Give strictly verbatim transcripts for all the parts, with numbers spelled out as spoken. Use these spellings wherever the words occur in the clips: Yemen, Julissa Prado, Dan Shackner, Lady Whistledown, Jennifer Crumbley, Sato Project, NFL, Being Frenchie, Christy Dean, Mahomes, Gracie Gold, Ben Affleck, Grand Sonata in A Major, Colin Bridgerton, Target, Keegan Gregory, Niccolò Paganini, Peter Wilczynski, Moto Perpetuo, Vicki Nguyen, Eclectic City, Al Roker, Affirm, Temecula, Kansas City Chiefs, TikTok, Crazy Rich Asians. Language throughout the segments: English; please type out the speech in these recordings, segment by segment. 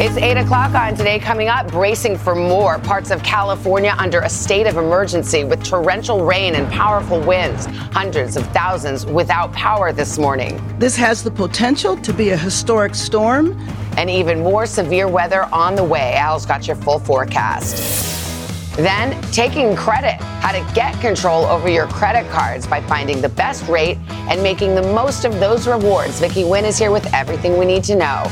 It's eight o'clock on Today. Coming up, bracing for more. Parts of California under a state of emergency with torrential rain and powerful winds. Hundreds of thousands without power this morning. This has the potential to be a historic storm. And even more severe weather on the way. Al's got your full forecast. Then, taking credit. How to get control over your credit cards by finding the best rate and making the most of those rewards. Vicki Nguyen is here with everything we need to know.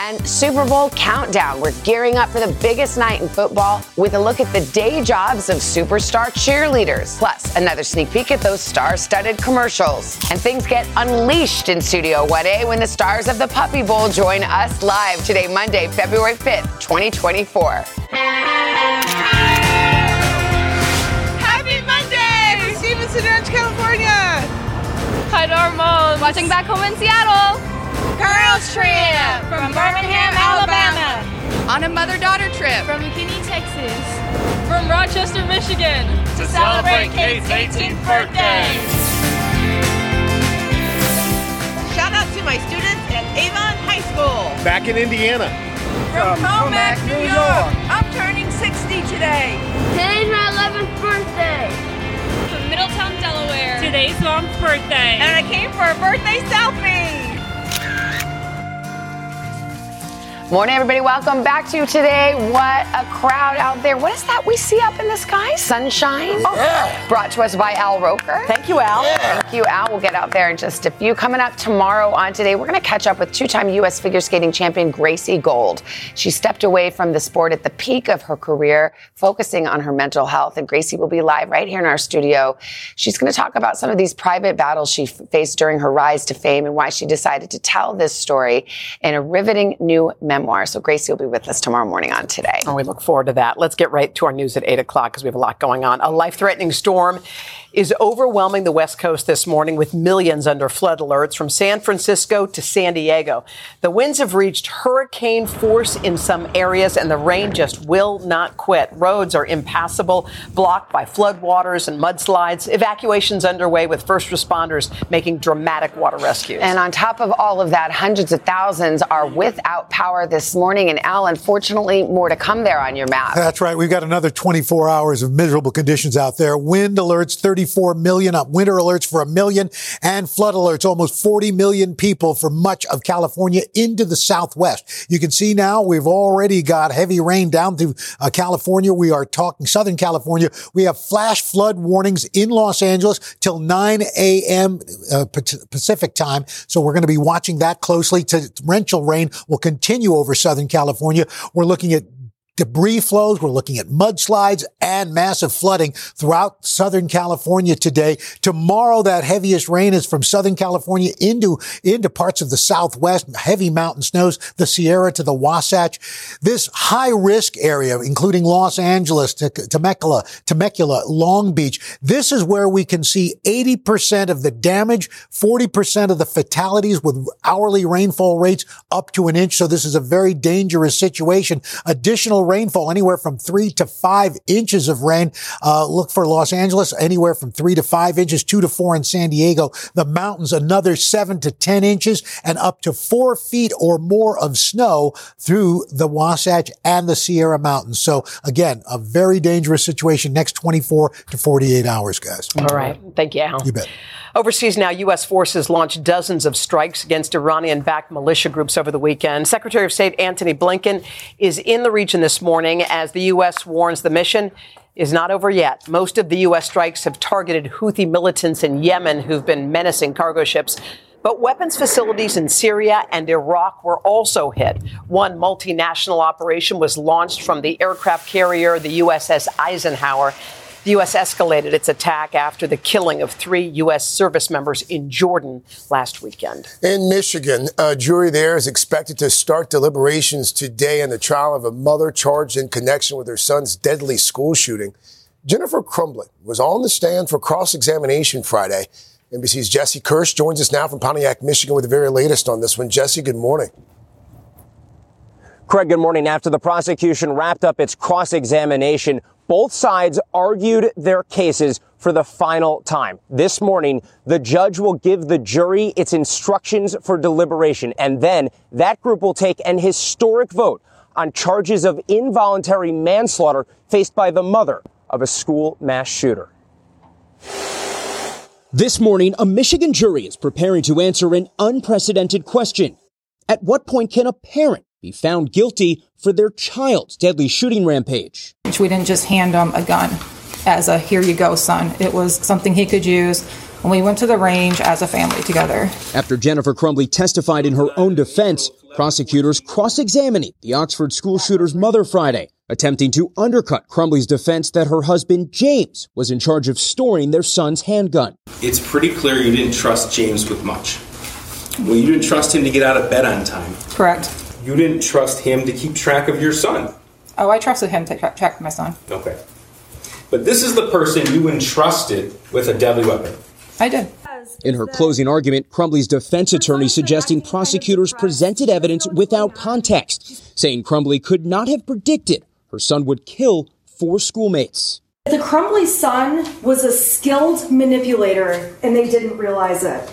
And Super Bowl countdown. We're gearing up for the biggest night in football with a look at the day jobs of superstar cheerleaders. Plus, another sneak peek at those star-studded commercials. And things get unleashed in Studio one A when the stars of the Puppy Bowl join us live today, Monday, February fifth, twenty twenty-four. Happy Monday from Stevenson Ranch, California. Hi to our moms. Watching back home in Seattle. Girls Trip from Birmingham, Alabama. On a mother-daughter trip from McKinney, Texas. From Rochester, Michigan. To celebrate Kate's eighteenth birthday. Shout out to my students at Avon High School. Back in Indiana. From, from Comac, New York. York. I'm turning sixty today. Today's my eleventh birthday. From Middletown, Delaware. Today's mom's birthday. And I came for a birthday selfie. Morning, everybody. Welcome back to Today. What a crowd out there. What is that we see up in the sky? Sunshine. Oh, yeah. Brought to us by Al Roker. Thank you, Al. Yeah. Thank you, Al. We'll get out there in just a few. Coming up tomorrow on Today, we're going to catch up with two-time U S figure skating champion Gracie Gold. She stepped away from the sport at the peak of her career, focusing on her mental health. And Gracie will be live right here in our studio. She's going to talk about some of these private battles she faced during her rise to fame and why she decided to tell this story in a riveting new memoir. So Gracie will be with us tomorrow morning on Today. And we look forward to that. Let's get right to our news at eight o'clock because we have a lot going on. A life-threatening storm is overwhelming the West Coast this morning with millions under flood alerts from San Francisco to San Diego. The winds have reached hurricane force in some areas, and the rain just will not quit. Roads are impassable, blocked by floodwaters and mudslides. Evacuations underway with first responders making dramatic water rescues. And on top of all of that, hundreds of thousands are without power this morning. And Al, unfortunately, more to come there on your map. That's right. We've got another twenty-four hours of miserable conditions out there. Wind alerts, thirty-four million up, winter alerts for a million, and flood alerts, almost forty million people for much of California into the Southwest. You can see now we've already got heavy rain down through uh, California. We are talking Southern California. We have flash flood warnings in Los Angeles till nine a.m. Uh, Pacific time. So we're going to be watching that closely. Torrential rain will continue over Southern California. We're looking at debris flows. We're looking at mudslides and massive flooding throughout Southern California today. Tomorrow, that heaviest rain is from Southern California into, into parts of the Southwest, heavy mountain snows, the Sierra to the Wasatch. This high risk area, including Los Angeles, to Temecula, Temecula, Long Beach. This is where we can see eighty percent of the damage, forty percent of the fatalities with hourly rainfall rates up to an inch. So this is a very dangerous situation. Additional rainfall anywhere from three to five inches of rain. Uh, look for Los Angeles anywhere from three to five inches, two to four in San Diego. The mountains another seven to ten inches and up to four feet or more of snow through the Wasatch and the Sierra Mountains. So again, a very dangerous situation next twenty-four to forty-eight hours, guys. All right. Thank you, Al. You bet. Overseas now, U S forces launched dozens of strikes against Iranian-backed militia groups over the weekend. Secretary of State Antony Blinken is in the region this morning as the U S warns the mission is not over yet. Most of the U S strikes have targeted Houthi militants in Yemen who've been menacing cargo ships. But weapons facilities in Syria and Iraq were also hit. One multinational operation was launched from the aircraft carrier, the U S S Eisenhower. The U S escalated its attack after the killing of three U S service members in Jordan last weekend. In Michigan, a jury there is expected to start deliberations today in the trial of a mother charged in connection with her son's deadly school shooting. Jennifer Crumbley was on the stand for cross-examination Friday. N B C's Jesse Kirsch joins us now from Pontiac, Michigan, with the very latest on this one. Jesse, good morning. Craig, good morning. After the prosecution wrapped up its cross-examination, both sides argued their cases for the final time. This morning, the judge will give the jury its instructions for deliberation, and then that group will take an historic vote on charges of involuntary manslaughter faced by the mother of a school mass shooter. This morning, a Michigan jury is preparing to answer an unprecedented question. At what point can a parent be found guilty for their child's deadly shooting rampage? We didn't just hand him a gun as a here you go, son. It was something he could use when we went to the range as a family together. After Jennifer Crumbley testified in her own defense, prosecutors cross-examining the Oxford school shooter's mother Friday, attempting to undercut Crumbley's defense that her husband, James, was in charge of storing their son's handgun. It's pretty clear you didn't trust James with much. Well, you didn't trust him to get out of bed on time. Correct. You didn't trust him to keep track of your son. Oh, I trusted him to tra- track my son. Okay. But this is the person you entrusted with a deadly weapon. I did. In her closing argument, Crumbley's defense attorney suggesting prosecutors presented evidence without context, saying Crumbley could not have predicted her son would kill four schoolmates. The Crumbley son was a skilled manipulator, and they didn't realize it.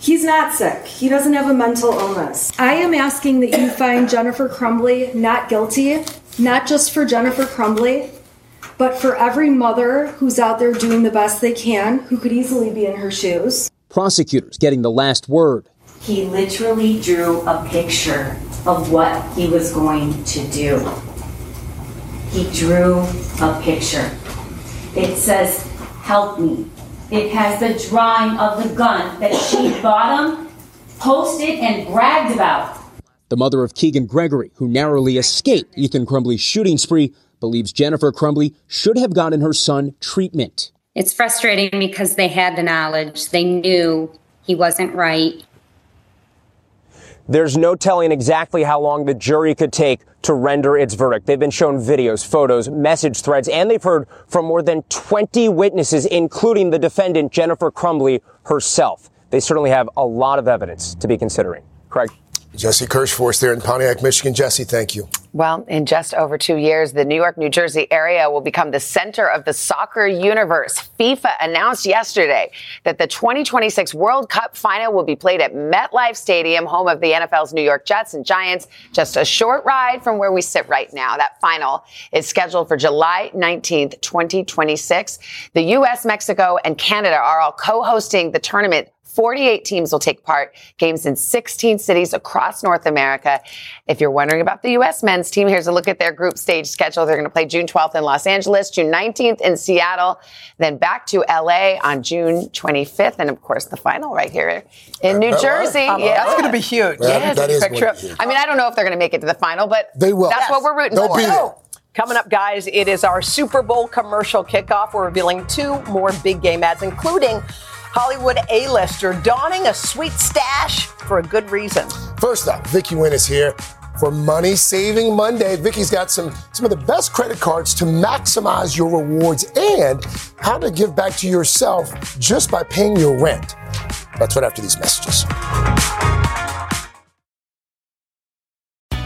He's not sick. He doesn't have a mental illness. I am asking that you find Jennifer Crumbley not guilty, not just for Jennifer Crumbley, but for every mother who's out there doing the best they can, who could easily be in her shoes. Prosecutors getting the last word. He literally drew a picture of what he was going to do. He drew a picture. It says, help me. It has the drawing of the gun that she bought him, posted, and bragged about. The mother of Keegan Gregory, who narrowly escaped Ethan Crumbley's shooting spree, believes Jennifer Crumbley should have gotten her son treatment. It's frustrating because they had the knowledge. They knew he wasn't right. There's no telling exactly how long the jury could take to render its verdict. They've been shown videos, photos, message threads, and they've heard from more than twenty witnesses, including the defendant, Jennifer Crumbley herself. They certainly have a lot of evidence to be considering. Craig? Jesse Kirsch for us there in Pontiac, Michigan. Jesse, thank you. Well, in just over two years, the New York, New Jersey area will become the center of the soccer universe. FIFA announced yesterday that the twenty twenty-six World Cup final will be played at MetLife Stadium, home of the N F L's New York Jets and Giants, just a short ride from where we sit right now. That final is scheduled for July nineteenth, twenty twenty-six. The U S, Mexico, and Canada are all co-hosting the tournament. forty-eight teams will take part, games in sixteen cities across North America. If you're wondering about the U S men's team, here's a look at their group stage schedule. They're going to play June twelfth in Los Angeles, June nineteenth in Seattle, then back to L A on June twenty-fifth. And, of course, the final right here in New Jersey. Um, yeah. That's going to be huge. Well, yes. That is going to be huge. I mean, I don't know if they're going to make it to the final, but they will. That's yes. what we're rooting They'll for. Be there. Coming up, guys, it is our Super Bowl commercial kickoff. We're revealing two more big game ads, including Hollywood A-lister donning a sweet stash for a good reason. First up, Vicki Wynn is here for Money Saving Monday. Vicki's got some, some of the best credit cards to maximize your rewards and how to give back to yourself just by paying your rent. That's right after these messages.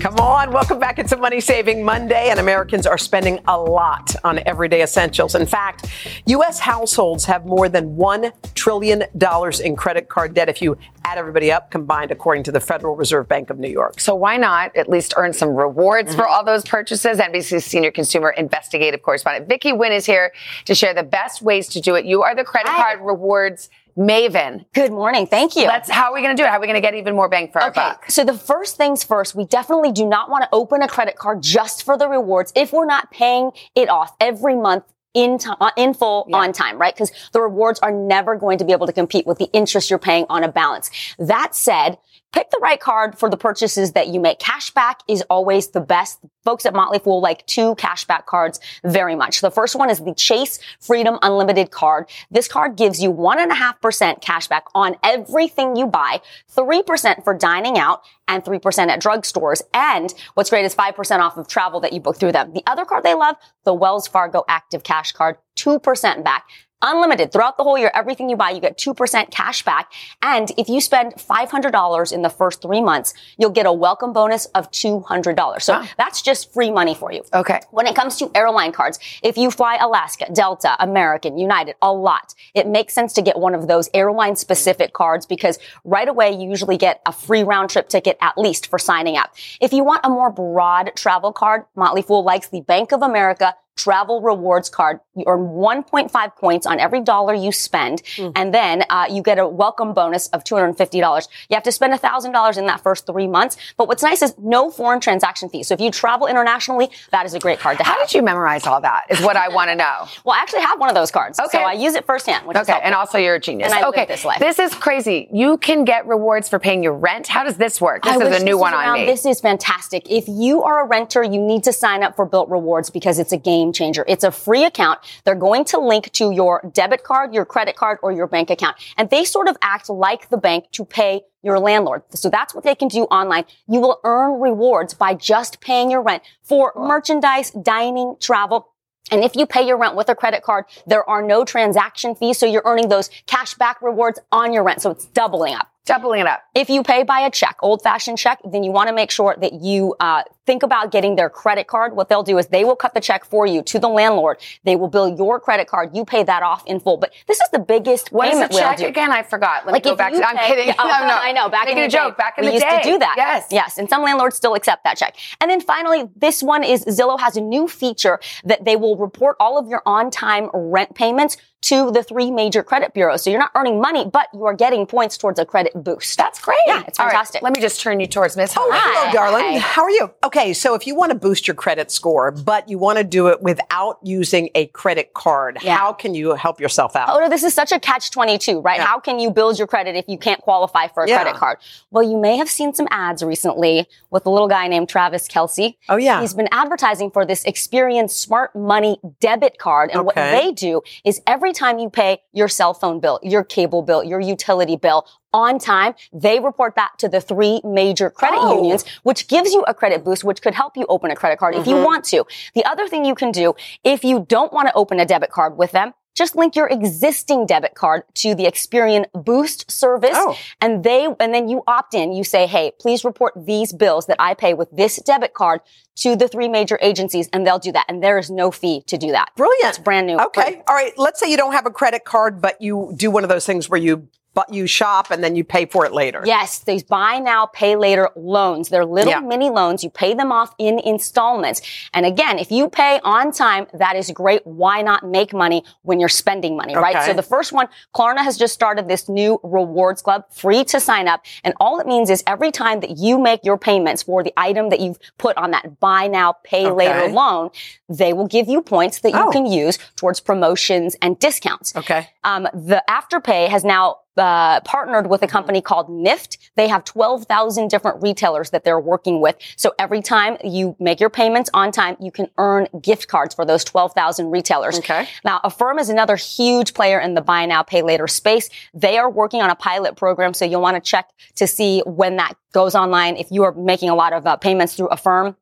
Come on, welcome back. It's a Money Saving Monday, and Americans are spending a lot on everyday essentials. In fact, U S households have more than one trillion dollars in credit card debt if you add everybody up combined, according to the Federal Reserve Bank of New York. So why not at least earn some rewards mm-hmm. for all those purchases? N B C's senior consumer investigative correspondent Vicky Wynn is here to share the best ways to do it. You are the credit Hi. card rewards maven. Good morning. Thank you. Let's, how are we going to do it? How are we going to get even more bang for our okay, buck? So the first things first, we definitely do not want to open a credit card just for the rewards if we're not paying it off every month in time, in full yeah. on time, right? Because the rewards are never going to be able to compete with the interest you're paying on a balance. That said, pick the right card for the purchases that you make. Cashback is always the best. Folks at Motley Fool like two cashback cards very much. The first one is the Chase Freedom Unlimited card. This card gives you one point five percent cashback on everything you buy, three percent for dining out, and three percent at drugstores. And what's great is five percent off of travel that you book through them. The other card they love, the Wells Fargo Active Cash Card, two percent back. Unlimited. Throughout the whole year, everything you buy, you get two percent cash back. And if you spend five hundred dollars in the first three months, you'll get a welcome bonus of two hundred dollars. So wow. that's just free money for you. Okay. When it comes to airline cards, if you fly Alaska, Delta, American, United, a lot, it makes sense to get one of those airline-specific cards because right away you usually get a free round-trip ticket at least for signing up. If you want a more broad travel card, Motley Fool likes the Bank of America Travel Rewards Card. You earn one point five points on every dollar you spend, mm. and then uh, you get a welcome bonus of two hundred fifty dollars. You have to spend one thousand dollars in that first three months, but what's nice is no foreign transaction fees. So if you travel internationally, that is a great card to have. How did you memorize all that is what I want to know. Well, I actually have one of those cards, okay. so I use it firsthand, which okay. is helpful. And also you're a genius. And I okay. live this life. This is crazy. You can get rewards for paying your rent. How does this work? This I is a new one on me. This is fantastic. If you are a renter, you need to sign up for Built Rewards because it's a game changer. It's a free account. They're going to link to your debit card, your credit card, or your bank account. And they sort of act like the bank to pay your landlord. So that's what they can do online. You will earn rewards by just paying your rent for cool. merchandise, dining, travel. And if you pay your rent with a credit card, there are no transaction fees. So you're earning those cash back rewards on your rent. So it's doubling up. Doubling it up. If you pay by a check, old-fashioned check, then you want to make sure that you uh think about getting their credit card. What they'll do is they will cut the check for you to the landlord. They will bill your credit card. You pay that off in full. But this is the biggest what payment is a check we'll do. Again? I forgot. Let like me go back. To, pay, I'm kidding. Oh, no, no. I know. Back Making in the day, a joke. Back in we the used day. to do that. Yes. Yes. And some landlords still accept that check. And then finally, this one is Zillow has a new feature that they will report all of your on-time rent payments to the three major credit bureaus. So you're not earning money, but you are getting points towards a credit boost. That's great. Yeah, it's fantastic. All right, let me just turn you towards Miz Oh, hi. Hello, darling. Hi. How are you? Okay, so if you want to boost your credit score, but you want to do it without using a credit card, yeah. how can you help yourself out? Oh, no, this is such a catch twenty-two, right? Yeah. How can you build your credit if you can't qualify for a yeah. credit card? Well, you may have seen some ads recently with a little guy named Travis Kelce. Oh, yeah. He's been advertising for this Experian Smart Money debit card. And okay. what they do is every time you pay your cell phone bill, your cable bill, your utility bill on time, they report back to the three major credit oh. unions, which gives you a credit boost, which could help you open a credit card mm-hmm. if you want to. The other thing you can do, if you don't want to open a debit card with them, just link your existing debit card to the Experian Boost service, oh. and they and then you opt in. You say, hey, please report these bills that I pay with this debit card to the three major agencies, and they'll do that. And there is no fee to do that. Brilliant. It's brand new. Okay. Brand new. All right. Let's say you don't have a credit card, but you do one of those things where you but you shop and then you pay for it later. Yes, these buy now, pay later loans. They're little yeah. mini loans. You pay them off in installments. And again, if you pay on time, that is great. Why not make money when you're spending money, okay. right? So the first one, Klarna has just started this new rewards club, free to sign up. And all it means is every time that you make your payments for the item that you've put on that buy now, pay okay. later loan, they will give you points that oh. you can use towards promotions and discounts. Okay. Um, the Afterpay has now Uh, partnered with a company called N I F T. They have twelve thousand different retailers that they're working with. So every time you make your payments on time, you can earn gift cards for those twelve thousand retailers. Okay. Now, Affirm is another huge player in the buy now, pay later space. They are working on a pilot program, so you'll want to check to see when that goes online. If you are making a lot of uh, payments through Affirm,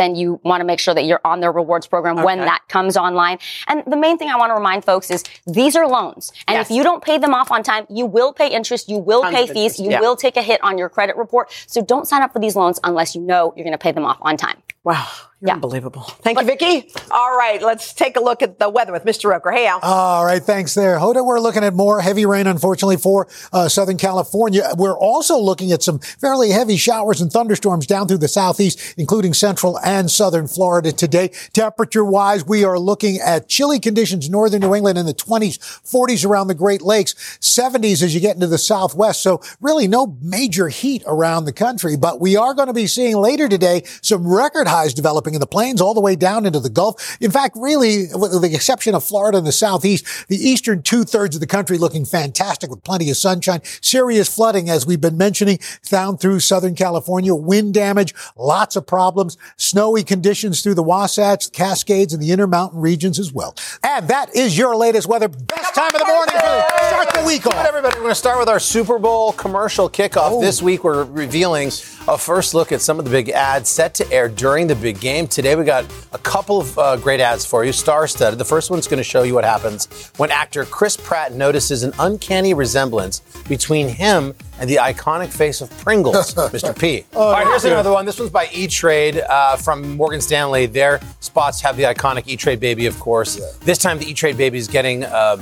then you want to make sure that you're on their rewards program okay. when that comes online. And the main thing I want to remind folks is these are loans. And yes. if you don't pay them off on time, you will pay interest, you will pay fees, you yeah. will take a hit on your credit report. So don't sign up for these loans unless you know you're going to pay them off on time. Wow. You're yeah. unbelievable. Thank but, you, Vicky. All right, let's take a look at the weather with Mister Roker. Hey, Al. All right, thanks there. Hoda, we're looking at more heavy rain, unfortunately, for uh, Southern California. We're also looking at some fairly heavy showers and thunderstorms down through the southeast, including central and southern Florida today. Temperature-wise, we are looking at chilly conditions, northern New England in the twenties, forties around the Great Lakes, seventies as you get into the southwest. So really no major heat around the country. But we are going to be seeing later today some record highs developing in the plains all the way down into the Gulf. In fact, really, with the exception of Florida and the southeast, the eastern two-thirds of the country looking fantastic with plenty of sunshine. Serious flooding, as we've been mentioning, down through Southern California. Wind damage, lots of problems. Snowy conditions through the Wasatch, Cascades, and the Intermountain regions as well. And that is your latest weather. Best time of the morning to start the week off. All right, everybody, we're going to start with our Super Bowl commercial kickoff. Oh. This week, we're revealing a first look at some of the big ads set to air during the big game. Today we got a couple of uh, great ads for you. Star-studded. The first one's going to show you what happens when actor Chris Pratt notices an uncanny resemblance between him and the iconic face of Pringles, Mister P. Oh, all right, here's yeah. another one. This one's by E-Trade uh, from Morgan Stanley. Their spots have the iconic E-Trade baby, of course. Yeah. This time the E-Trade baby is getting um,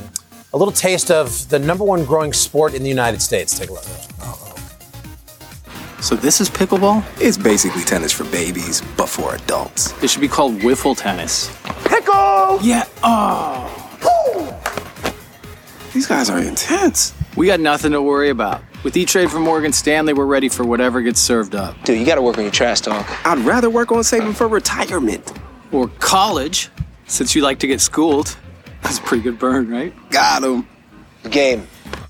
a little taste of the number one growing sport in the United States. Take a look. Uh-oh. So this is pickleball? It's basically tennis for babies, but for adults. It should be called wiffle tennis. Pickle! Yeah. Oh. Ooh. These guys are intense. We got nothing to worry about. With E-Trade from Morgan Stanley, we're ready for whatever gets served up. Dude, you got to work on your trash talk. I'd rather work on saving for retirement. Or college, since you like to get schooled. That's a pretty good burn, right? Got him. Game.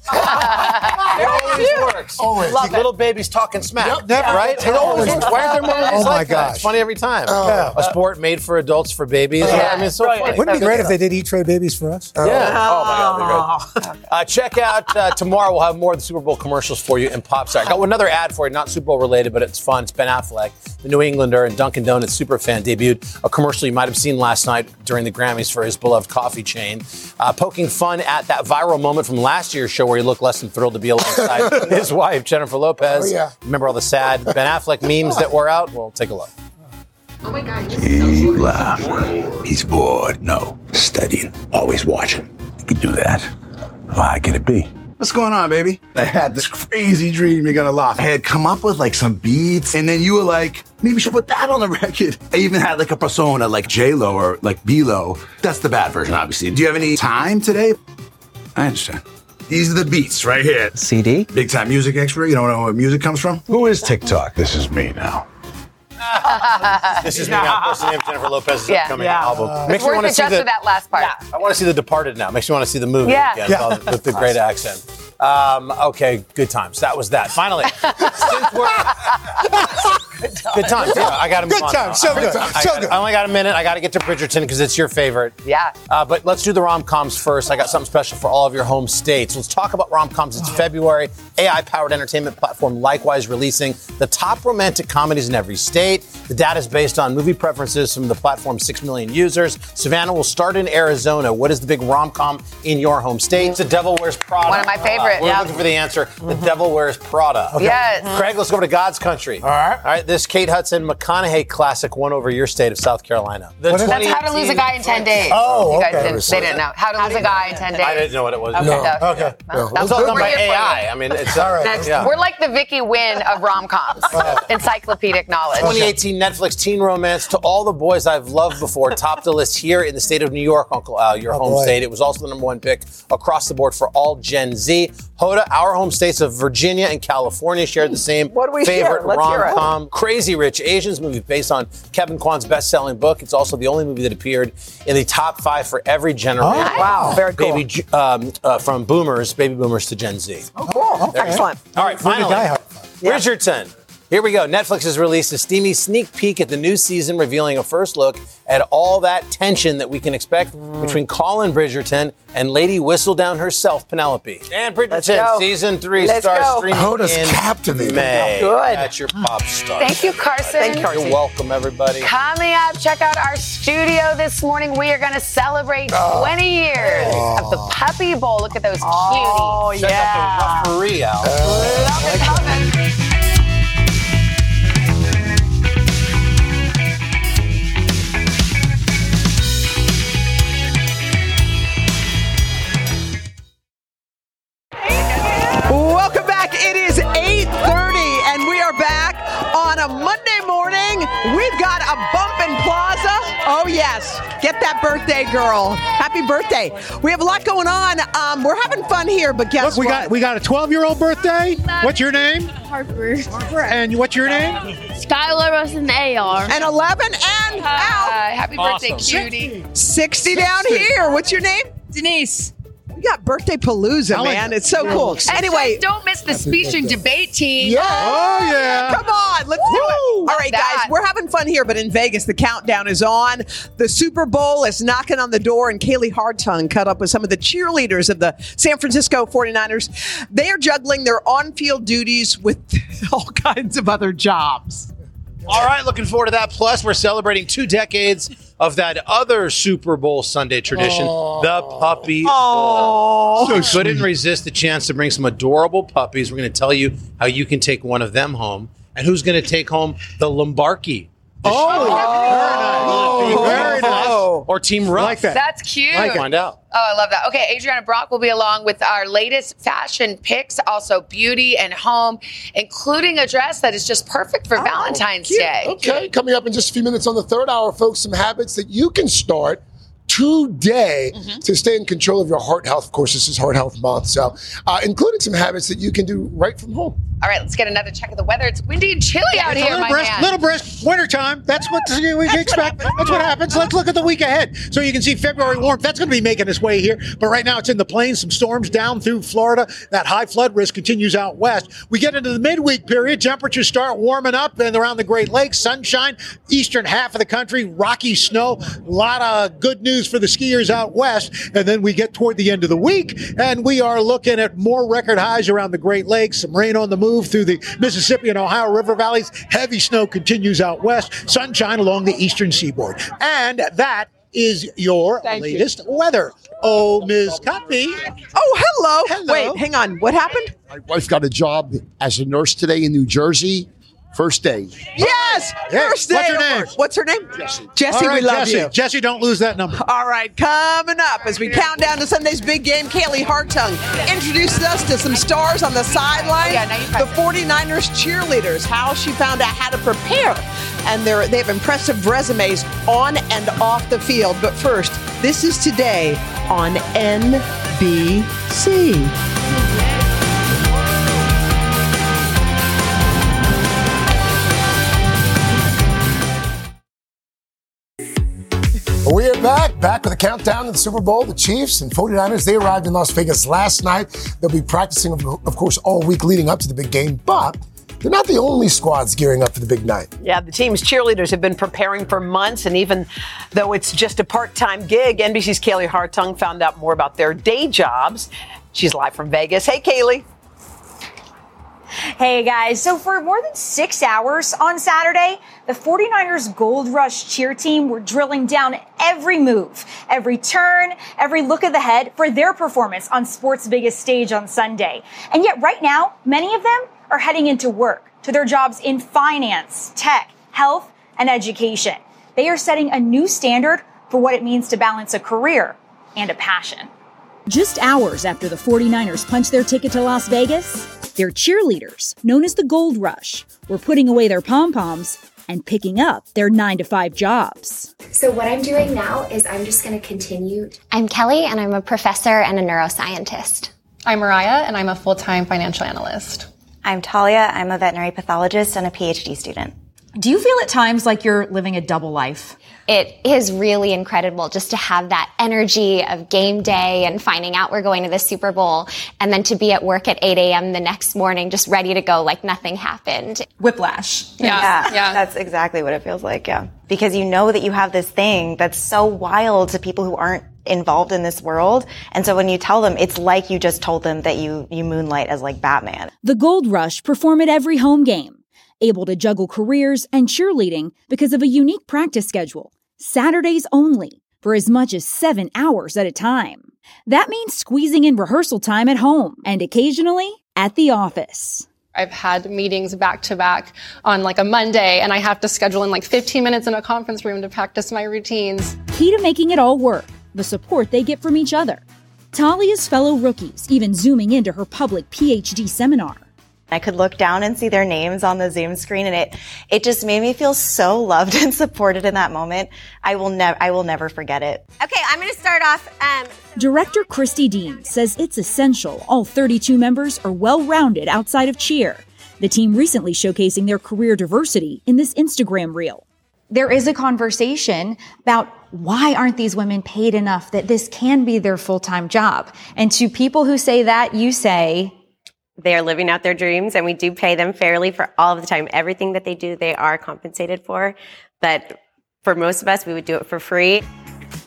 It always you. works. Always. Love little it. Babies talking smack. Yep, never. Right? It always works. Why are there more movies oh like that? It's funny every time. Oh. Yeah. A sport made for adults for babies. Yeah. Yeah. I mean, it's so right. funny. Wouldn't it be great if they did E-Trade babies for us? Oh. Yeah. Oh, my God. They're good. Uh, check out uh, tomorrow. We'll have more of the Super Bowl commercials for you and Pop Star. I got another ad for you, not Super Bowl related, but it's fun. It's Ben Affleck, the New Englander and Dunkin' Donuts superfan, debuted a commercial you might have seen last night during the Grammys for his beloved coffee chain, uh, poking fun at that viral moment from last year's show where he looked less than thrilled to be alongside his wife, Jennifer Lopez. Oh, yeah. Remember all the sad Ben Affleck memes that were out? Well, take a look. Oh, my God. He laughed. He's bored. No. Studying. Always watching. You could do that. Why can it be? What's going on, baby? I had this crazy dream you're going to laugh. I had come up with, like, some beats, and then you were like, maybe we should put that on the record. I even had, like, a persona like J-Lo or, like, B-Lo. That's the bad version, obviously. Do you have any time today? I understand. These are the beats right here. C D? Big time music expert. You don't know where music comes from? Who is TikTok? This is me now. This is me now. That's the name of Jennifer Lopez's yeah. upcoming yeah. album. Uh, Makes me want to see the, that last part. Yeah. I want to see The Departed now. Makes me want to see the movie yeah. again yeah. with the great accent. Um, okay, good times. That was that. Finally, since we're good times. Yeah, I got him. Good times. So good. I, so good. I only got a minute. I got to get to Bridgerton because it's your favorite. Yeah. Uh, but let's do the rom-coms first. I got something special for all of your home states. Let's talk about rom-coms. It's February. A I-powered entertainment platform likewise releasing the top romantic comedies in every state. The data is based on movie preferences from the platform's six million users. Savannah will start in Arizona. What is the big rom-com in your home state? Mm-hmm. The Devil Wears Prada. One of my favorites. Uh, we're yeah. looking for the answer. Mm-hmm. The Devil Wears Prada. Okay. Yes. Craig, let's go to God's country. All right. All right. This News, Kate Hudson, McConaughey classic won over your state of South Carolina. The that's how to lose a guy in ten days. Oh, okay. Didn't, they didn't know. How to how lose a guy in ten days. I didn't know what it was. Okay. No. No. Okay. No. No. That was all done by A I. I mean, it's all right. Next, yeah. We're like the Vicky Wynn of rom-coms. Encyclopedic knowledge. twenty eighteen Netflix teen romance, To All the Boys I've Loved Before, topped the list here in the state of New York, Uncle Al, your oh, home boy. state. It was also the number one pick across the board for all Gen Z. Hoda, our home states of Virginia and California shared the same what do we favorite rom-com. Crazy Rich Asians, movie based on Kevin Kwan's best-selling book. It's also the only movie that appeared in the top five for every generation. Oh, wow. Very cool. Baby, um, uh, from boomers, baby boomers to Gen Z. Oh, cool. Okay. Excellent. All right, finally, yeah. Bridgerton. Here we go. Netflix has released a steamy sneak peek at the new season, revealing a first look at all that tension that we can expect mm. between Colin Bridgerton and Lady Whistledown herself, Penelope. And Bridgerton, season three, Let's starts go. streaming Hoda's in captivating. May. Good. That's your pop star. Thank you, Carson. Thank you, Carson. You're welcome, everybody. Coming up, check out our studio this morning. We are going to celebrate oh. twenty years oh. of the Puppy Bowl. Look at those cuties. Oh, yeah. Check out the ruffery out. Oh. Love it coming. We've got a bump in Plaza. Oh, yes. Get that birthday, girl. Happy birthday. We have a lot going on. Um, we're having fun here, but guess Look, we what? Got, we got a twelve-year-old birthday. What's your name? Harper. Harper. And what's your name? Skylar was an A R. And eleven and out. Uh, happy awesome. birthday, cutie. sixty down here. What's your name? Denise. We got birthday palooza, like man. It. It's so yeah. cool. And anyway, don't miss the speech and debate team. Yeah. Oh, yeah. Come on. Let's Woo. do it. All right, that. guys. We're having fun here, but in Vegas, the countdown is on. The Super Bowl is knocking on the door, and Kaylee Hartung caught up with some of the cheerleaders of the San Francisco forty-niners. They are juggling their on-field duties with all kinds of other jobs. All right, looking forward to that. Plus, we're celebrating two decades of that other Super Bowl Sunday tradition, Aww. the Puppy Bowl. So couldn't resist the chance to bring some adorable puppies. We're going to tell you how you can take one of them home and who's going to take home the Lombardi. The oh, very nice. Very nice. Or Team Ruff. Like that. That's cute. Like find out. Oh, I love that. Okay, Adriana Brock will be along with our latest fashion picks, also beauty and home, including a dress that is just perfect for oh, Valentine's cute. Day. Okay, coming up in just a few minutes on the third hour, folks, some habits that you can start today mm-hmm. to stay in control of your heart health. Of course, this is Heart Health Month, so uh, including some habits that you can do right from home. All right, let's get another check of the weather. It's windy and chilly yeah, out here, little my brisk, man. Little brisk, wintertime. That's what we That's expect. What That's what happens. Let's look at the week ahead. So you can see February warmth. That's going to be making its way here. But right now it's in the plains. Some storms down through Florida. That high flood risk continues out west. We get into the midweek period. Temperatures start warming up and around the Great Lakes. Sunshine, eastern half of the country, rocky snow. A lot of good news for the skiers out west. And then we get toward the end of the week, and we are looking at more record highs around the Great Lakes. Some rain on the moon. Move through the Mississippi and Ohio River valleys. Heavy snow continues out west. Sunshine along the eastern seaboard. And that is your Thank latest you. weather. Oh, Miz Copy. Oh, hello. hello. Wait, hang on. What happened? My wife got a job as a nurse today in New Jersey. First day. Yes! Hey, first day. What's her name? What's her name? Jesse. Jesse, right, we love Jesse. you. Jesse, don't lose that number. All right, coming up as we count down to Sunday's big game, Kaylee Hartung introduces us to some stars on the sideline, the forty-niners cheerleaders, how she found out how to prepare. And they have impressive resumes on and off the field. But first, this is Today on N B C. We are back, back with a countdown to the Super Bowl. The Chiefs and forty-niners, they arrived in Las Vegas last night. They'll be practicing, of course, all week leading up to the big game, but they're not the only squads gearing up for the big night. Yeah, the team's cheerleaders have been preparing for months, and even though it's just a part-time gig, N B C's Kaylee Hartung found out more about their day jobs. She's live from Vegas. Hey, Kaylee. Hey, guys. So for more than six hours on Saturday, the forty-niners Gold Rush cheer team were drilling down every move, every turn, every look of the head for their performance on sports' biggest stage on Sunday. And yet right now, many of them are heading into work to their jobs in finance, tech, health, and education. They are setting a new standard for what it means to balance a career and a passion. Just hours after the 49ers punched their ticket to Las Vegas, their cheerleaders, known as the Gold Rush, were putting away their pom-poms and picking up their nine to five jobs. So what I'm doing now is I'm just going to continue. I'm Kelly, and I'm a professor and a neuroscientist. I'm Mariah, and I'm a full-time financial analyst. I'm Talia. I'm a veterinary pathologist and a PhD student. Do you feel at times like you're living a double life? It is really incredible just to have that energy of game day and finding out we're going to the Super Bowl and then to be at work at eight a.m. the next morning just ready to go like nothing happened. Whiplash. Yeah. Yeah, yeah. That's exactly what it feels like, yeah. Because you know that you have this thing that's so wild to people who aren't involved in this world. And so when you tell them, it's like you just told them that you, you moonlight as like Batman. The Gold Rush perform at every home game, able to juggle careers and cheerleading because of a unique practice schedule, Saturdays only, for as much as seven hours at a time. That means squeezing in rehearsal time at home and occasionally at the office. I've had meetings back to back on like a Monday, and I have to schedule in like fifteen minutes in a conference room to practice my routines. Key to making it all work, the support they get from each other. Talia's fellow rookies even zooming into her public PhD seminar. I could look down and see their names on the Zoom screen, and it, it just made me feel so loved and supported in that moment. I will never, I will never forget it. Okay, I'm going to start off. Um, Director Christy Dean says it's essential all thirty-two members are well-rounded outside of cheer. The team recently showcasing their career diversity in this Instagram reel. There is a conversation about why aren't these women paid enough that this can be their full-time job? And to people who say that, you say, they are living out their dreams, and we do pay them fairly for all of the time. Everything that they do, they are compensated for. But for most of us, we would do it for free.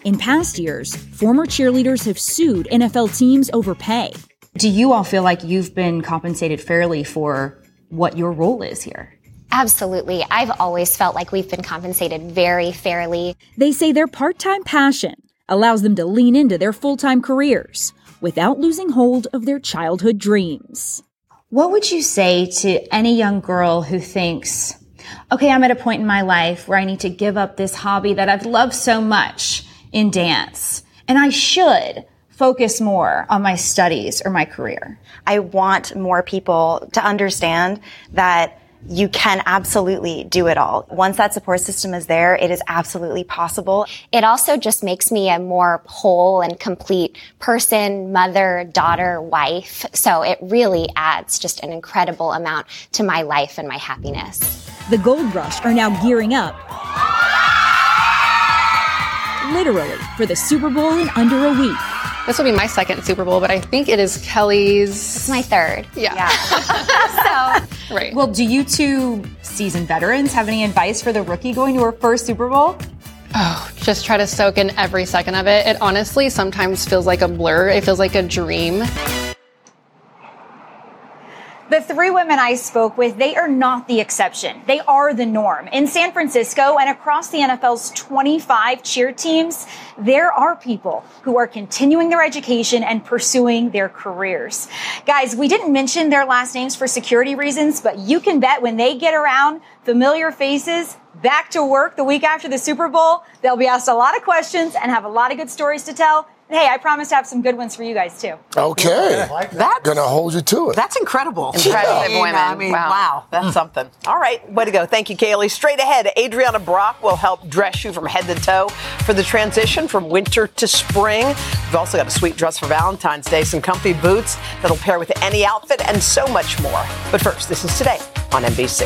In past years, former cheerleaders have sued N F L teams over pay. Do you all feel like you've been compensated fairly for what your role is here? Absolutely. I've always felt like we've been compensated very fairly. They say their part-time passion allows them to lean into their full-time careers without losing hold of their childhood dreams. What would you say to any young girl who thinks, okay, I'm at a point in my life where I need to give up this hobby that I've loved so much in dance, and I should focus more on my studies or my career? I want more people to understand that you can absolutely do it all. Once that support system is there, it is absolutely possible. It also just makes me a more whole and complete person, mother, daughter, wife. So it really adds just an incredible amount to my life and my happiness. The Gold Rush are now gearing up, literally, for the Super Bowl in under a week. This will be my second Super Bowl, but I think it is Kelly's... It's my third. Yeah. yeah. so, right. Well, do you two seasoned veterans have any advice for the rookie going to her first Super Bowl? Oh, just try to soak in every second of it. It honestly sometimes feels like a blur. It feels like a dream. The three women I spoke with, they are not the exception. They are the norm. In San Francisco and across the N F L's twenty-five cheer teams, there are people who are continuing their education and pursuing their careers. Guys, we didn't mention their last names for security reasons, but you can bet when they get around familiar faces back to work the week after the Super Bowl, they'll be asked a lot of questions and have a lot of good stories to tell. Hey, I promise to have some good ones for you guys, too. Okay. That's going to hold you to it. That's incredible. Impressive yeah. women. I mean, wow. wow. That's mm. something. All right. Way to go. Thank you, Kaylee. Straight ahead, Adriana Brock will help dress you from head to toe for the transition from winter to spring. We've also got a sweet dress for Valentine's Day, some comfy boots that'll pair with any outfit, and so much more. But first, this is Today on N B C.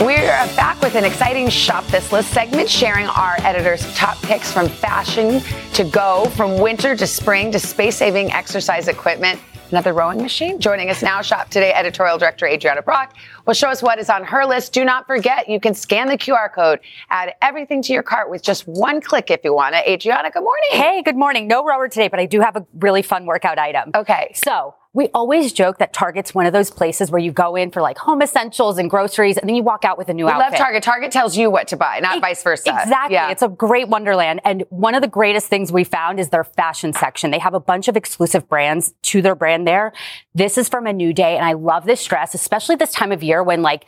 We're back with an exciting Shop This List segment, sharing our editors' top picks from fashion to go, from winter to spring to space-saving exercise equipment, another rowing machine. Joining us now, Shop Today editorial director Adriana Brock will show us what is on her list. Do not forget, you can scan the Q R code, add everything to your cart with just one click if you want to. Adriana, good morning. Hey, good morning. No rower today, but I do have a really fun workout item. Okay. So we always joke that Target's one of those places where you go in for like home essentials and groceries, and then you walk out with a new we outfit. We love Target. Target tells you what to buy, not it, vice versa. Exactly. Yeah. It's a great wonderland. And one of the greatest things we found is their fashion section. They have a bunch of exclusive brands to their brand there. This is from A New Day, and I love this dress, especially this time of year when like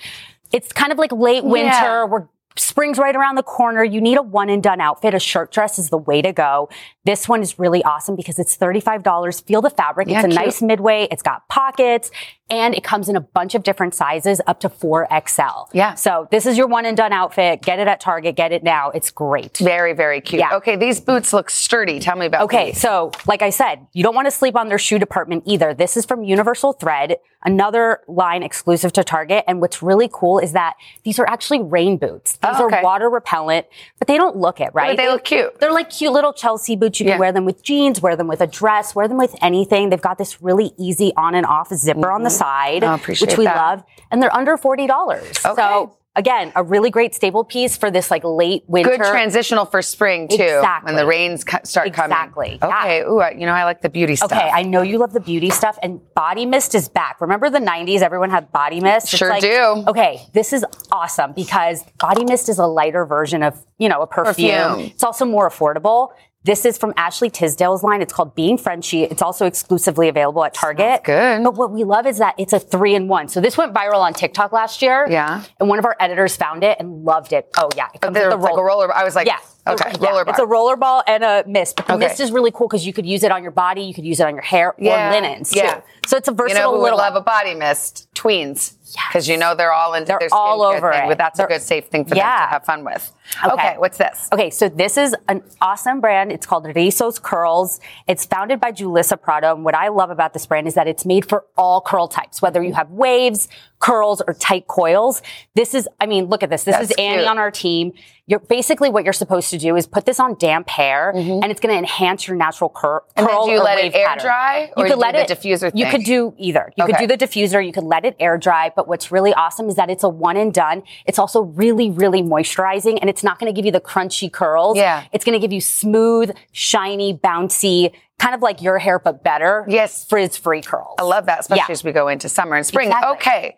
it's kind of like late winter. Yeah. We're Spring's right around the corner. You need a one-and-done outfit. A shirt dress is the way to go. This one is really awesome because it's thirty-five dollars. Feel the fabric. Yeah, it's a cute, nice midway. It's got pockets. And it comes in a bunch of different sizes, up to four X L. Yeah. So this is your one-and-done outfit. Get it at Target. Get it now. It's great. Very, very cute. Yeah. Okay, these boots look sturdy. Tell me about okay, these. Okay, so like I said, you don't want to sleep on their shoe department either. This is from Universal Thread, another line exclusive to Target. And what's really cool is that these are actually rain boots. These oh, okay. are water-repellent, but they don't look it, right? But they, they look cute. They're like cute little Chelsea boots. You yeah. can wear them with jeans, wear them with a dress, wear them with anything. They've got this really easy on-and-off zipper mm-hmm. on the side, oh, which we that. love, and they're under forty dollars. Okay. So again, a really great staple piece for this like late winter. Good transitional for spring too, exactly. when the rains co- start exactly. coming. Exactly. Okay. Yeah. Ooh, I, you know I like the beauty stuff. Okay, I know you love the beauty stuff, and body mist is back. Remember the nineties? Everyone had body mist. Sure it's like, do. Okay, this is awesome because body mist is a lighter version of you know a perfume. perfume. It's also more affordable. This is from Ashley Tisdale's line. It's called Being Frenchie. It's also exclusively available at Target. That's good. But what we love is that it's a three-in-one. So this went viral on TikTok last year. Yeah. And one of our editors found it and loved it. Oh, yeah. It comes with the roll- like a roller. I was like, yeah. Okay, yeah, roller ball. It's a roller ball and a mist. But the okay. mist is really cool because you could use it on your body, you could use it on your hair yeah. or linens yeah. too. So it's a versatile little. You know who little would love one. A body mist? Tweens. Because yes. you know they're all into they're their all over thing, it. But that's they're, a good safe thing for yeah. them to have fun with. Okay. okay, what's this? Okay, so this is an awesome brand. It's called Rizos Curls. It's founded by Julissa Prado. And what I love about this brand is that it's made for all curl types, whether you have waves, curls, or tight coils. This is, I mean, look at this. This that's is Annie cute. On our team. You're basically what you're supposed to do is put this on damp hair, mm-hmm. and it's going to enhance your natural cur- curl. And then do you let it air pattern. dry, or you could let do it, the diffuser thing? You could do either. You okay. could do the diffuser. You could let it air dry. But what's really awesome is that it's a one and done. It's also really, really moisturizing, and it's not going to give you the crunchy curls. Yeah. It's going to give you smooth, shiny, bouncy, kind of like your hair, but better. Yes. Frizz-free curls. I love that, especially yeah. as we go into summer and spring. Exactly. Okay.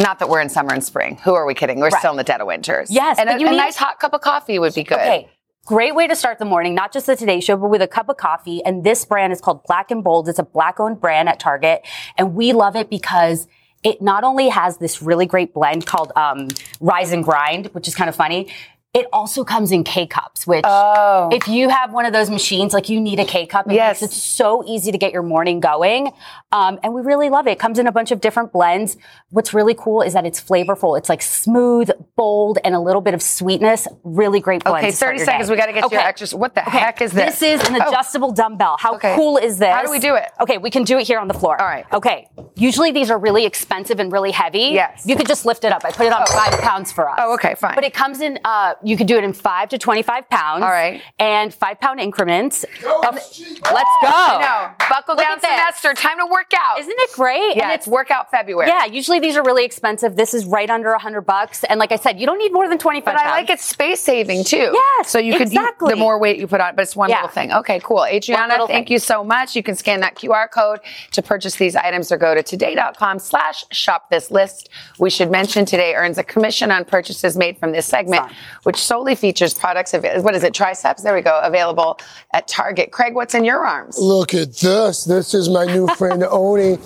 Not that we're in summer and spring. Who are we kidding? We're right. still in the dead of winters. Yes. And a, you a need... nice hot cup of coffee would be good. Okay. Great way to start the morning, not just the Today Show, but with a cup of coffee. And this brand is called Black and Bold. It's a Black-owned brand at Target. And we love it because it not only has this really great blend called um, Rise and Grind, which is kind of funny. It also comes in K-Cups, which oh. if you have one of those machines, like you need a K-Cup. It yes. makes it so easy to get your morning going. Um, and we really love it. It comes in a bunch of different blends. What's really cool is that it's flavorful. It's like smooth, bold, and a little bit of sweetness. Really great blend. Okay, thirty seconds. Day. We got to get okay. to your exercise. What the okay. heck is this? This is an adjustable oh. dumbbell. How okay. cool is this? How do we do it? Okay, we can do it here on the floor. All right. Okay. Usually these are really expensive and really heavy. Yes. You could just lift it up. I put it on oh. five pounds for us. Oh, okay, fine. But it comes in... Uh, You could do it in five to twenty-five pounds. All right. And five-pound increments. Go, um, let's go. I know. Buckle Look down semester. This. Time to work out. Isn't it great? Yeah, and it's workout February. Yeah, usually these are really expensive. This is right under one hundred bucks. And like I said, you don't need more than twenty-five pounds. But I like it's space-saving, too. Yes, So you could exactly. use the more weight you put on, but it's one yeah. little thing. Okay, cool. Adriana, thank thing. you so much. You can scan that Q R code to purchase these items or go to today.com slash shop this list. We should mention Today earns a commission on purchases made from this segment, which solely features products, what is it, triceps? There we go, available at Target. Craig, what's in your arms? Look at this. This is my new friend, Oni.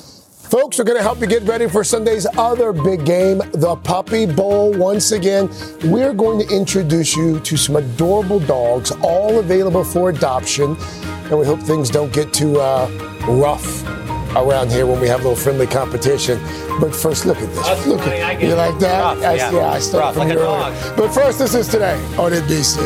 Folks, we're going to help you get ready for Sunday's other big game, the Puppy Bowl. Once again, we're going to introduce you to some adorable dogs, all available for adoption. And we hope things don't get too uh, rough around here when we have a little friendly competition. But first, look at this. Look at, you like that? Rough, I, yeah, yeah, I started from here earlier. But first, this is today on N B C.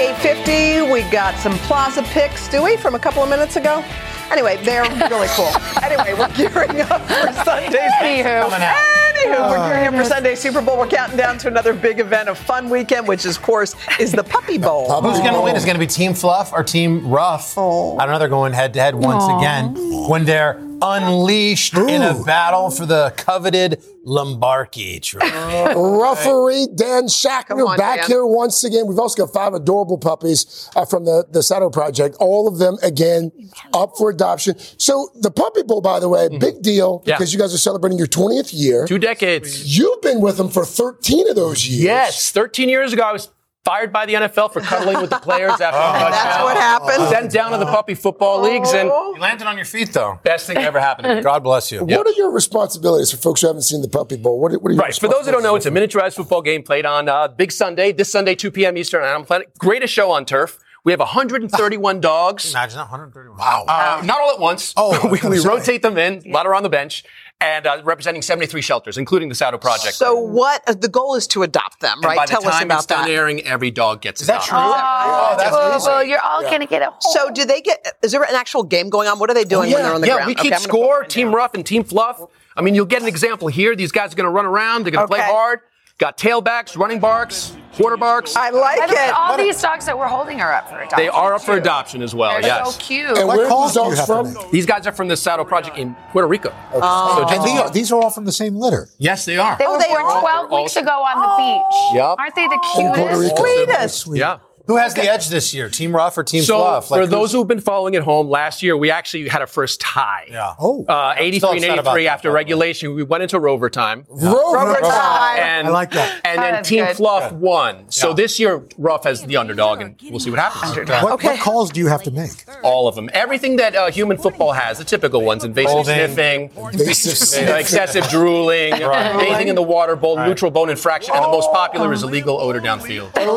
eight fifty, we got some Plaza picks, Stewie, from a couple of minutes ago. Anyway, they're really cool. Anyway, we're gearing up for Sunday's Anywho. coming out. Anywho, oh, we're gearing up for Sunday's Super Bowl. We're counting down to another big event, a fun weekend, which, is, of course, is the Puppy Bowl. The Puppy Who's going to win? Is going to be Team Fluff or Team Ruff? Oh. I don't know. They're going head-to-head once Aww. again when they're unleashed Ooh. in a battle for the coveted Lombardi trophy. Referee Dan Shackner back Dan. here once again. We've also got five adorable puppies uh, from the, the Sato Project. All of them, again, up for adoption. So the Puppy Bowl, by the way, mm-hmm. big deal yeah. because you guys are celebrating your twentieth year. Two decades. You've been with them for thirteen of those years. Yes, thirteen years ago I was fired by the N F L for cuddling with the players after oh, the touchdown. That's what happened. Sent down to the puppy football leagues. And you landed on your feet, though. Best thing that ever happened. God bless you. What yep. are your responsibilities for folks who haven't seen the Puppy Bowl? What are, what are your Right. For those who don't know, it's a miniaturized football game played on uh, Big Sunday, this Sunday, two p.m. Eastern on Animal Planet. Greatest show on turf. We have one hundred thirty-one dogs. Imagine that, one hundred thirty-one. Wow. Uh, not all at once. Oh, we we rotate them in. A lot are on the bench. And uh, representing seventy-three shelters, including the Sato Project. So what, uh, the goal is to adopt them, right? Tell us about that. And by the time it's done airing, every dog gets adopted. Is that true? Oh, oh, that's well, amazing. Well, you're all yeah. going to get a home. So do they get, is there an actual game going on? What are they doing oh, yeah. when they're on the yeah, ground? Yeah, we keep okay, score, Team Ruff and Team Fluff. I mean, you'll get an example here. These guys are going to run around. They're going to okay. play hard. Got tailbacks, running barks, quarter barks. I like and it. All but these dogs that we're holding are up for adoption. They are up for adoption as well, They're yes. so cute. And where are these dogs from? These guys are from the Sato Project in Puerto Rico. Okay. Oh. So and they are, these are all from the same litter. Yes, they are. They were born oh, twelve weeks ago on the oh. beach. Yep. Aren't they the cutest? Sweetest. So yeah. Who has okay. the edge this year, Team Ruff or Team so Fluff? Like for those who've been following at home, last year we actually had a first tie. Yeah. Oh. Uh, eighty-three and eighty-three after that, regulation, we went into Rovertime. Yeah. Rovertime. And, I like that. And that then Team good. Fluff good. won. Yeah. So this year, Ruff has the underdog, and we'll see what happens. What, okay. what calls do you have to make? All of them. Everything that uh, human football has, the typical ones, invasive Bolding. sniffing, invasive sniffing. excessive drooling, bathing in the water bowl, right. neutral bone infraction, and the most popular is illegal odor downfield. All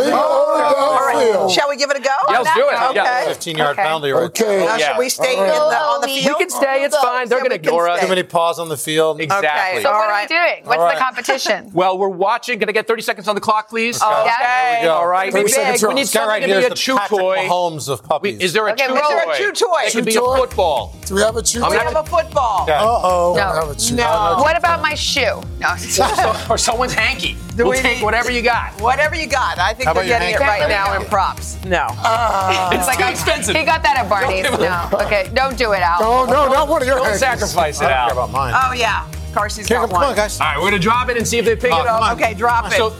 right. Shall we give it a go? Yeah, let's do it. Okay. Yeah. fifteen-yard okay. penalty. Right okay. Now, should we stay right. in the, on the field? We can stay. It's fine. They're so going to ignore us. Too many paws on the field. Exactly. Okay. So all what right. are we doing? What's all the right. competition? Well, we're watching. Can I get thirty seconds on the clock, please? Okay. okay. There we go. All right. We need something right to be a chew toy. Mahomes of puppies. We, is there a okay, chew toy? Is there a chew toy? It could be a football. Do we have a chew toy? We have a football. Uh-oh. No. What about my shoe? No. Or someone's hanky. We'll take whatever you got. Whatever you got. I think they're getting it right now. And props. No. Uh, it's like too expensive. He got that at Barney's. No. Okay. Don't do it, Al. No, no, not one of your Don't sacrifice it, Al. I don't care about mine. Oh, yeah. Carsey's got one. Come on, guys. All right, we're going to drop it and see if they pick oh, it up. Okay, drop it. So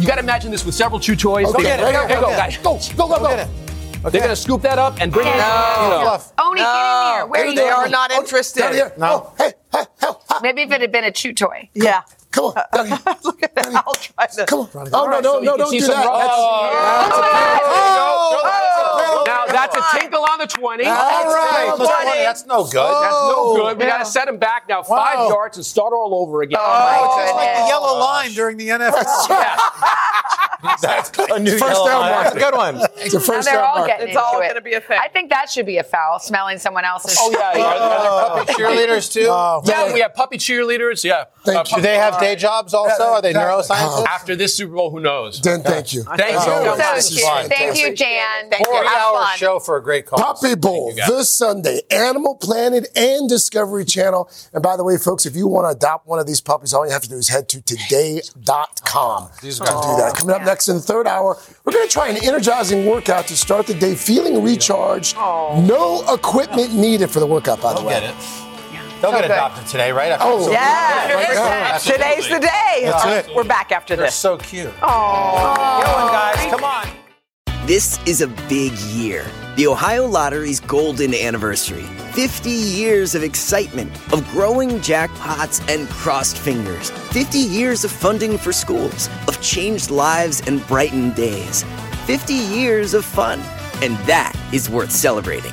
you got to imagine this with several chew toys. Okay, there you go, guys. Go, go, go, go. Okay. They're going to scoop that up and bring no. it up. No. Oni, no. get in here. Where are you? They are not interested. Down here. No. Hey, hey, hey. Maybe if it had been a chew toy. Yeah. Come on. Look at that. I'll try to. Come on. Oh, no, no, no, don't do that. Oh, now, that's a tinkle on the twenty. All right. That's no good. That's no good. We got to set him back now five yards and start all over again. Oh, it's like the yellow line during the N F L. That's a new first down mark. That's a good one. It's a first down mark. It's all going to be a thing. I think that should be a foul, smelling someone else's. Oh, yeah. Are there puppy cheerleaders, too? Yeah, we have puppy cheerleaders. Yeah. Do they have day jobs also? Are they neuroscientists? After this Super Bowl, who knows? Dan, thank you. Thank you. So cute. Thank you, Jan. Thank you. Four-hour show for a great cause. Puppy Bowl this Sunday. Animal Planet and Discovery Channel. And by the way, folks, if you want to adopt one of these puppies, all you have to do is head to today dot com to do that. Coming up next in the third hour, we're going to try an energizing workout to start the day feeling recharged. No equipment needed for the workout, by the way. I'll get it. They'll so get good. adopted today, right? After oh, yeah. Today's absolutely. the day. That's it. We're back after They're this. They're so cute. Aww. Good one, guys. Come on. This is a big year. The Ohio Lottery's golden anniversary. fifty years of excitement, of growing jackpots and crossed fingers. fifty years of funding for schools, of changed lives and brightened days. fifty years of fun. And that is worth celebrating.